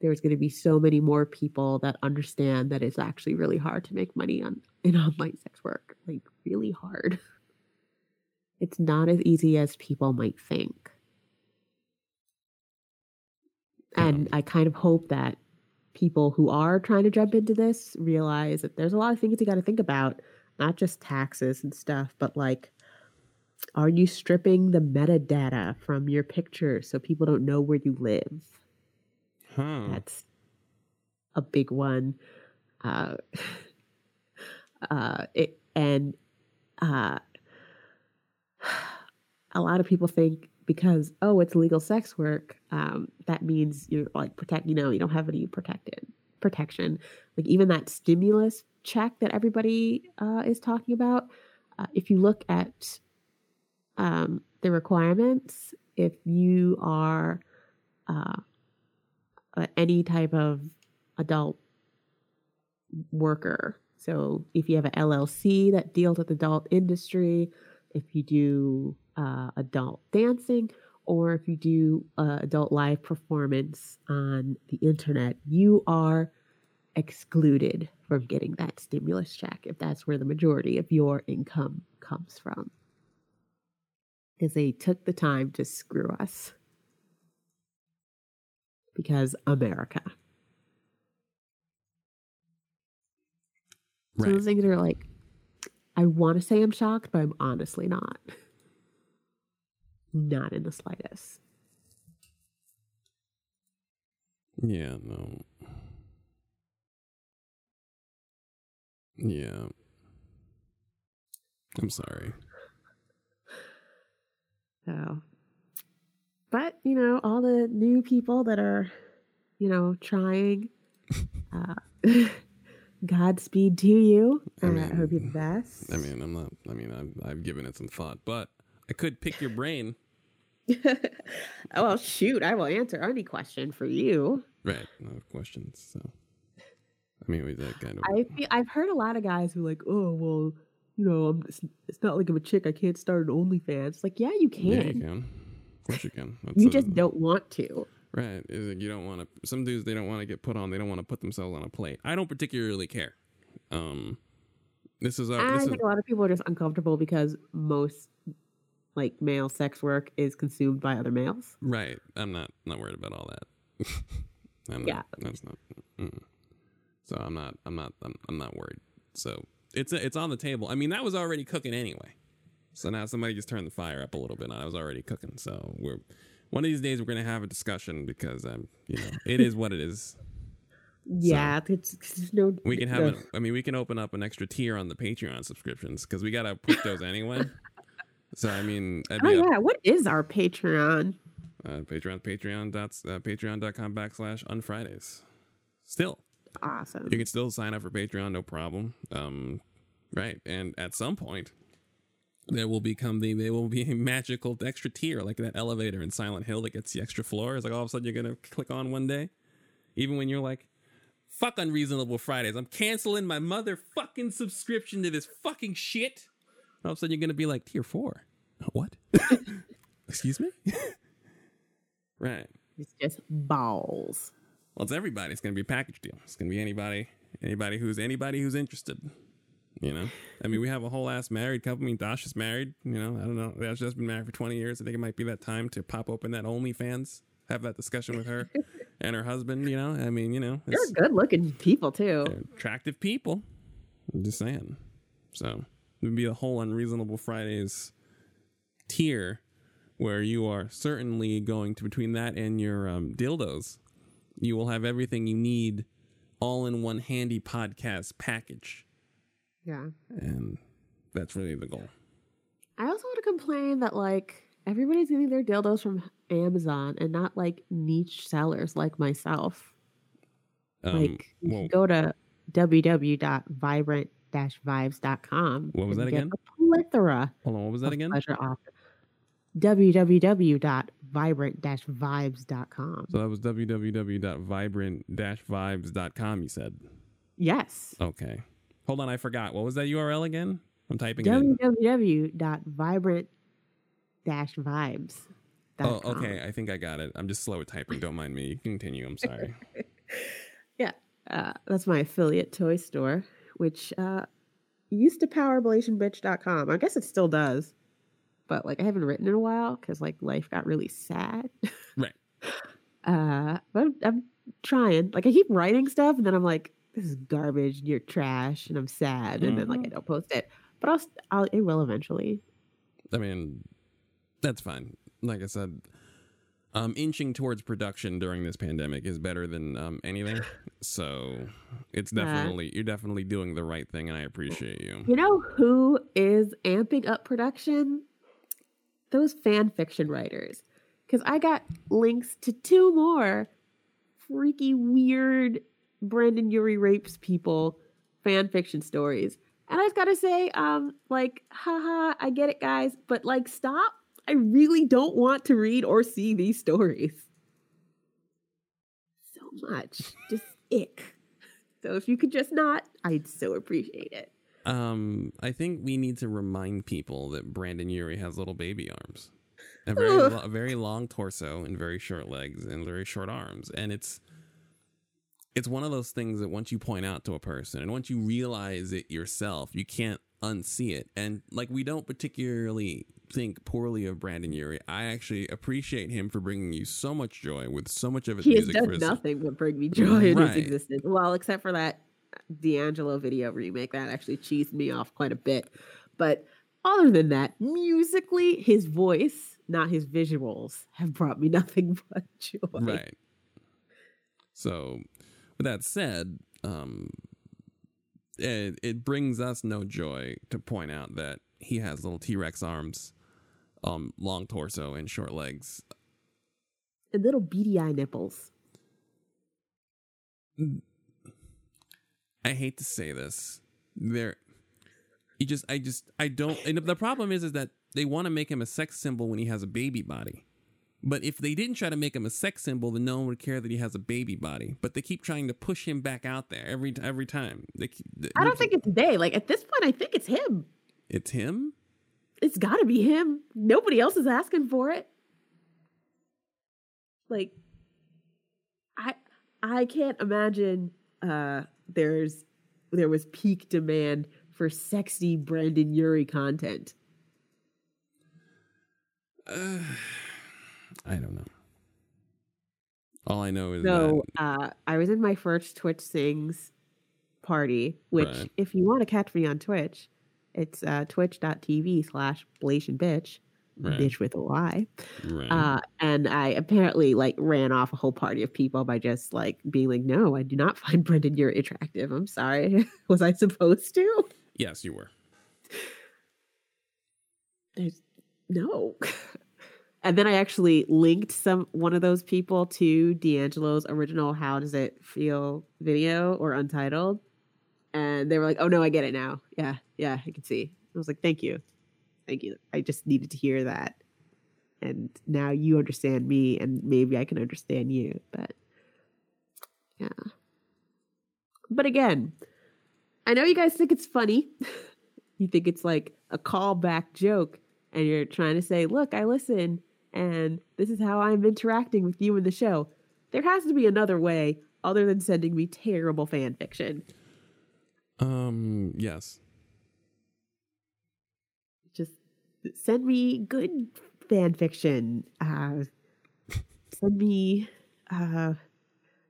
there's going to be so many more people that understand that it's actually really hard to make money on in online sex work. Like, really hard. It's not as easy as people might think. And I kind of hope that people who are trying to jump into this realize that there's a lot of things you got to think about, not just taxes and stuff, but like, are you stripping the metadata from your picture so people don't know where you live? Huh. That's a big one. Uh, uh, it, and uh, a lot of people think because, oh, it's legal sex work, um, that means you're like protect, you know, you don't have any protected protection. Like even that stimulus check that everybody uh, is talking about, uh, if you look at um, the requirements, if you are uh, any type of adult worker, so if you have an L L C that deals with adult industry, if you do uh, adult dancing, or if you do uh, adult live performance on the internet, you are excluded from getting that stimulus check if that's where the majority of your income comes from. Because they took the time to screw us. Because America. Right. So those things are like, I want to say I'm shocked, but I'm honestly not. Not in the slightest. Yeah, no. Yeah. I'm sorry. So, but, you know, all the new people that are, you know, trying, uh, Godspeed to you. I, mean, I hope you're the best. I mean, I'm not, I mean, I'm, I've given it some thought, but I could pick your brain. Well, shoot, I will answer any question for you. Right. I have questions. So, I mean, we that kind of. I feel, I've heard a lot of guys who are like, oh, well, you know, I'm, it's not like I'm a chick. I can't start an OnlyFans. It's like, yeah, you can. Yeah, you can. Of course you can. That's you a, just don't want to. Right. It's like you don't want to. Some dudes, they don't want to get put on. They don't want to put themselves on a plate. I don't particularly care. Um, this is. Our, I this think is, a lot of people are just uncomfortable because most, like, male sex work is consumed by other males. Right. I'm not not worried about all that. I'm yeah. Not, that's not. Mm. So I'm not. I'm not. I'm, I'm not worried. So it's a, it's on the table. I mean, that was already cooking anyway. So now somebody just turned the fire up a little bit. I was already cooking. So we're one of these days we're going to have a discussion because um, you know, it is what it is. Yeah, so it's, it's no. We can have. No. An, I mean, we can open up an extra tier on the Patreon subscriptions because we got to put those anyway. So I mean, oh a, yeah, what is our Patreon? Uh, Patreon, Patreon dots uh, Patreon.com backslash unfridays. Still awesome. You can still sign up for Patreon, no problem. Um, right, and at some point. There will become the there will be a magical extra tier, like that elevator in Silent Hill that gets the extra floor. It's like all of a sudden you're gonna click on one day, even when you're like, "Fuck Unreasonable Fridays, I'm canceling my motherfucking subscription to this fucking shit." All of a sudden you're gonna be like tier four. What? Excuse me. Right. It's just balls. Well, it's everybody. It's gonna be a package deal. It's gonna be anybody, anybody who's anybody who's interested. You know, I mean, we have a whole ass married couple. I mean, Dash is married, you know, I don't know. Dash has been married for twenty years. I think it might be that time to pop open that OnlyFans, have that discussion with her and her husband, you know, I mean, you know, they're good looking people too. Attractive people. I'm just saying. So it would be a whole Unreasonable Fridays tier where you are certainly going to between that and your um, dildos. You will have everything you need all in one handy podcast package. Yeah. And that's really the goal. I also want to complain that, like, everybody's getting their dildos from Amazon and not, like, niche sellers like myself. Um, like, well, go to w w w dot vibrant power blation vibes dot com. What was that again? A plethora. Hold on, what was that again? w w w dot vibrant dash vibes dot com. So that was w w w dot vibrant dash vibes dot com, you said? Yes. Okay. Hold on, I forgot. What was that U R L again? I'm typing it in. w w w dot vibrant dash vibes dot com. Oh, okay. I think I got it. I'm just slow at typing. Don't mind me. You can continue. I'm sorry. Yeah. Uh, that's my affiliate toy store, which uh, used to power blation bitch dot com. I guess it still does. But like I haven't written in a while because like life got really sad. Right. uh, but I'm, I'm trying. Like I keep writing stuff and then I'm like, this is garbage. You're trash. And I'm sad. Mm-hmm. And then like I don't post it. But I'll, I'll, it will eventually. I mean, that's fine. Like I said, um, inching towards production during this pandemic is better than um, anything. So it's definitely, uh, you're definitely doing the right thing, and I appreciate you. You know who is amping up production? Those fan fiction writers. Because I got links to two more freaky, weird Brendon Urie rapes people fan fiction stories. And I just got to say, um, like, haha, I get it, guys, but like, stop. I really don't want to read or see these stories. So much. Just ick. So if you could just not, I'd so appreciate it. Um, I think we need to remind people that Brendon Urie has little baby arms. A very, lo- a very long torso and very short legs and very short arms. And it's it's one of those things that once you point out to a person and once you realize it yourself, you can't unsee it. And like, we don't particularly think poorly of Brendon Urie. I actually appreciate him for bringing you so much joy with so much of his he music. He has done his... nothing but bring me joy in right. his existence. Well, except for that D'Angelo video remake. That actually cheesed me off quite a bit. But other than that, musically, his voice, not his visuals, have brought me nothing but joy. Right. So, with that said, um, it, it brings us no joy to point out that he has little T-Rex arms, um, long torso and short legs, and little beady eye nipples. I hate to say this, there. You just, I just, I don't. And the problem is, is that they want to make him a sex symbol when he has a baby body. But if they didn't try to make him a sex symbol, then no one would care that he has a baby body. But they keep trying to push him back out there every every time. They keep, they, I don't think it's they. Like at this point, I think it's him. It's him? It's got to be him. Nobody else is asking for it. Like, I I can't imagine uh, there's there was peak demand for sexy Brendon Urie content. Uh, I don't know. All I know is so, that... Uh, I was in my first Twitch Sings party, which right. if you want to catch me on Twitch... It's uh, twitch.tv slash blationbitch, right. bitch with a Y. Right. Uh, and I apparently like ran off a whole party of people by just like being like, no, I do not find Brendon Urie attractive. I'm sorry. Was I supposed to? Yes, you were. There's no. And then I actually linked some one of those people to D'Angelo's original How Does It Feel video or Untitled. And they were like, oh, no, I get it now. Yeah, yeah, I can see. I was like, thank you. Thank you. I just needed to hear that. And now you understand me, and maybe I can understand you. But, yeah. But again, I know you guys think it's funny. You think it's like a callback joke, and you're trying to say, look, I listen, and this is how I'm interacting with you in the show. There has to be another way other than sending me terrible fan fiction. Um, yes. Just send me good fan fiction. Uh, send me, uh,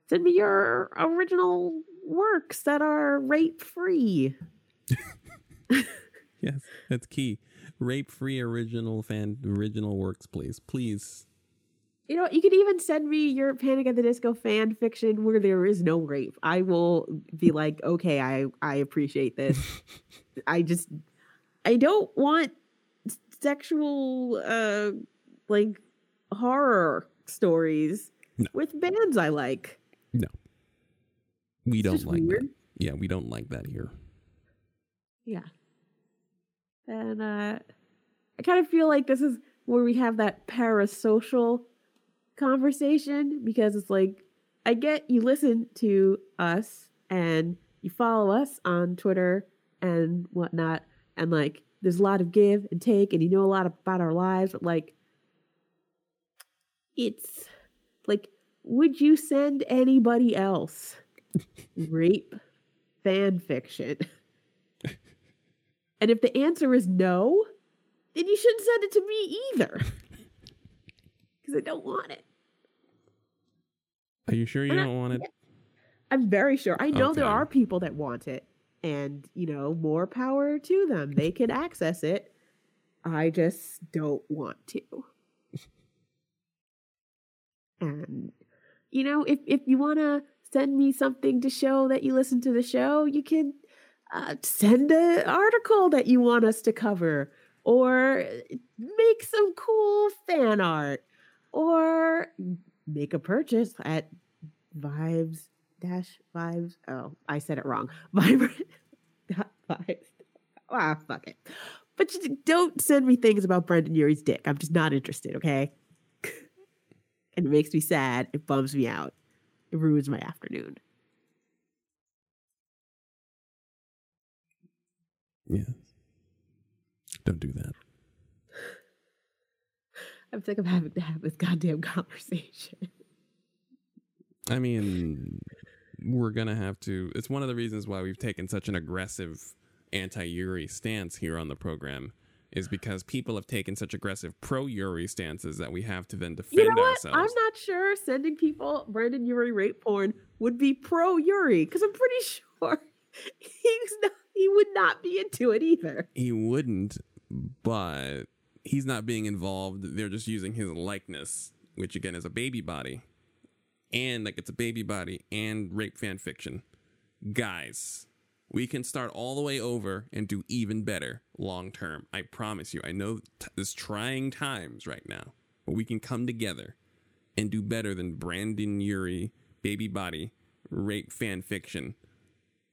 send me your original works that are rape free. Yes, that's key. Rape free original fan original works, please. Please. You know, you could even send me your Panic at the Disco fan fiction where there is no rape. I will be like, okay, I, I appreciate this. I just, I don't want sexual, uh, like, horror stories no. with bands I like. No. We don't like weird. that. Yeah, we don't like that here. Yeah. And uh, I kind of feel like this is where we have that parasocial conversation, because it's like, I get you listen to us and you follow us on Twitter and whatnot, and like there's a lot of give and take, and you know a lot about our lives, but like it's like, would you send anybody else rape fan fiction? And if the answer is no, then you shouldn't send it to me either, because I don't want it. Are you sure you and don't I, want it? I'm very sure. I know okay. There are people that want it, and, you know, more power to them. They can access it. I just don't want to. And, you know, if, if you want to send me something to show that you listen to the show, you can uh, send an article that you want us to cover, or make some cool fan art, or make a purchase at vibes dash vibes. Oh, I said it wrong. Vibrant dot vibes. Ah, fuck it. But you don't send me things about Brendon Urie's dick. I'm just not interested, okay? And it makes me sad. It bums me out. It ruins my afternoon. Yes. Yeah. Don't do that. I'm sick of having to have this goddamn conversation. I mean, we're going to have to. It's one of the reasons why we've taken such an aggressive anti-Urie stance here on the program, is because people have taken such aggressive pro-Urie stances that we have to then defend you know what? ourselves. I'm not sure sending people Brendon Urie rape porn would be pro-Urie, because I'm pretty sure he's not, he would not be into it either. He wouldn't, but he's not being involved. They're just using his likeness, which again is a baby body. And like, it's a baby body and rape fan fiction. Guys, we can start all the way over and do even better long term. I promise you. I know t- this trying times right now, but we can come together and do better than Brendon Urie baby body rape fan fiction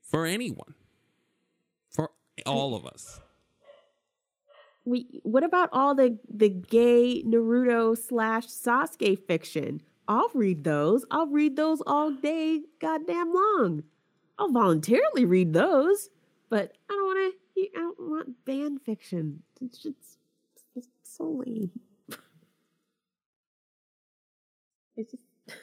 for anyone, for all of us. We, what about all the, the gay Naruto slash Sasuke fiction? I'll read those. I'll read those all day, goddamn long. I'll voluntarily read those, but I don't want to. I don't want fan fiction. It's just it's so lame. It's just.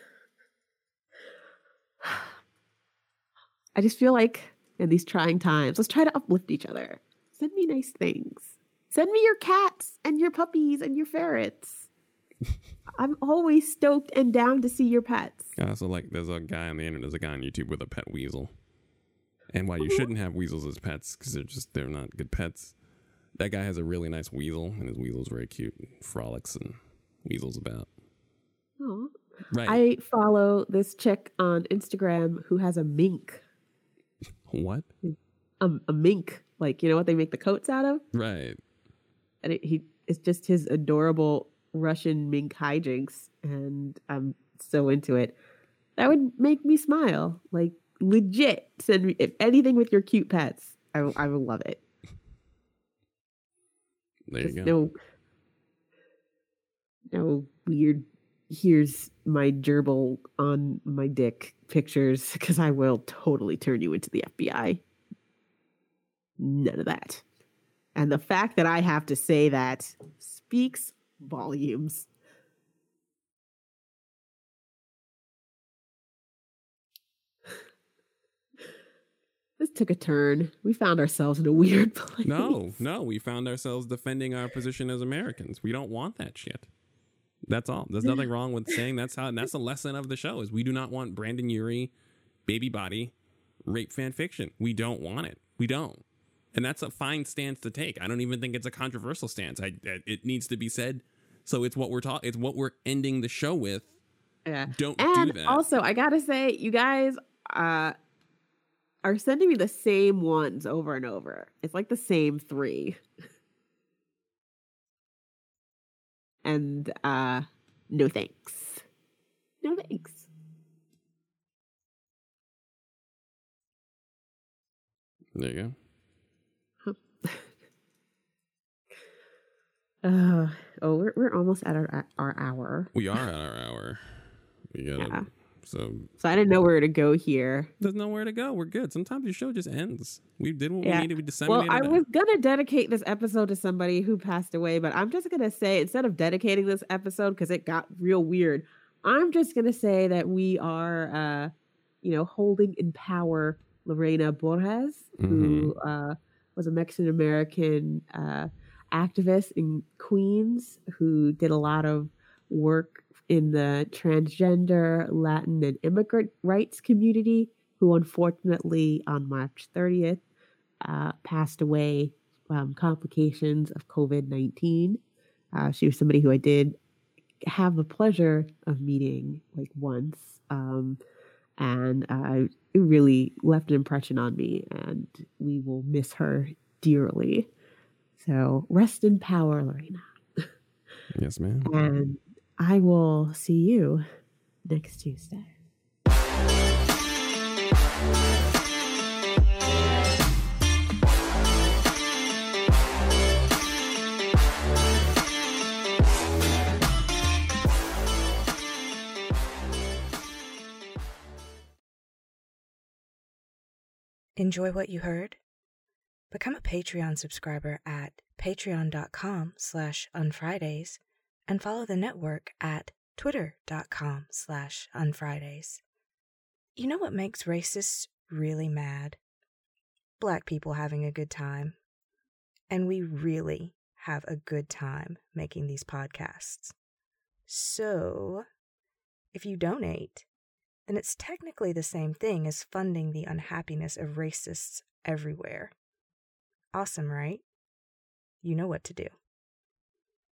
I just feel like in these trying times, let's try to uplift each other. Send me nice things. Send me your cats and your puppies and your ferrets. I'm always stoked and down to see your pets. I also like, there's a guy on the internet, there's a guy on YouTube with a pet weasel. And while you shouldn't have weasels as pets, because they're just, they're not good pets, that guy has a really nice weasel, and his weasel's very cute and frolics and weasels about. Aww. Right. I follow this chick on Instagram who has a mink. What? A, a mink. Like, you know what they make the coats out of? Right. And it, he it's just his adorable Russian mink hijinks, and I'm so into it. That would make me smile. Like, legit, send me if anything with your cute pets. I, I will love it. There There's you go. No, no weird, here's my gerbil on my dick pictures, because I will totally turn you into the F B I. None of that. And the fact that I have to say that speaks volumes. This took a turn. We found ourselves in a weird place. No, no. We found ourselves defending our position as Americans. We don't want that shit. That's all. There's nothing wrong with saying that's how, and that's the lesson of the show, is we do not want Brendon Urie baby body rape fan fiction. We don't want it. We don't. And that's a fine stance to take. I don't even think it's a controversial stance. I, I it needs to be said. So it's what we're talking. It's what we're ending the show with. Yeah. Don't and do that. Also, I gotta say, you guys uh, are sending me the same ones over and over. It's like the same three. And uh, no thanks. No thanks. There you go. Uh, oh, we're we're almost at our our hour. We are at our hour. We gotta, yeah. So so I didn't know where to go here. There's nowhere to go. We're good. Sometimes your show just ends. We did what yeah. we needed. We disseminated. Well, I was gonna dedicate this episode to somebody who passed away, but I'm just gonna say instead of dedicating this episode because it got real weird, I'm just gonna say that we are, uh, you know, holding in power Lorena Borjas, mm-hmm. who uh, was a Mexican American. Uh, activist in Queens who did a lot of work in the transgender, Latin, and immigrant rights community, who unfortunately on March thirtieth uh, passed away from complications of COVID nineteen. Uh, she was somebody who I did have the pleasure of meeting like once. Um, and uh, it really left an impression on me, and we will miss her dearly. So rest in power, Lorena. Yes, ma'am. And I will see you next Tuesday. Enjoy what you heard? Become a Patreon subscriber at patreon.com slash unfridays and follow the network at twitter.com slash unfridays. You know what makes racists really mad? Black people having a good time. And we really have a good time making these podcasts. So, if you donate, then it's technically the same thing as funding the unhappiness of racists everywhere. Awesome, right? You know what to do.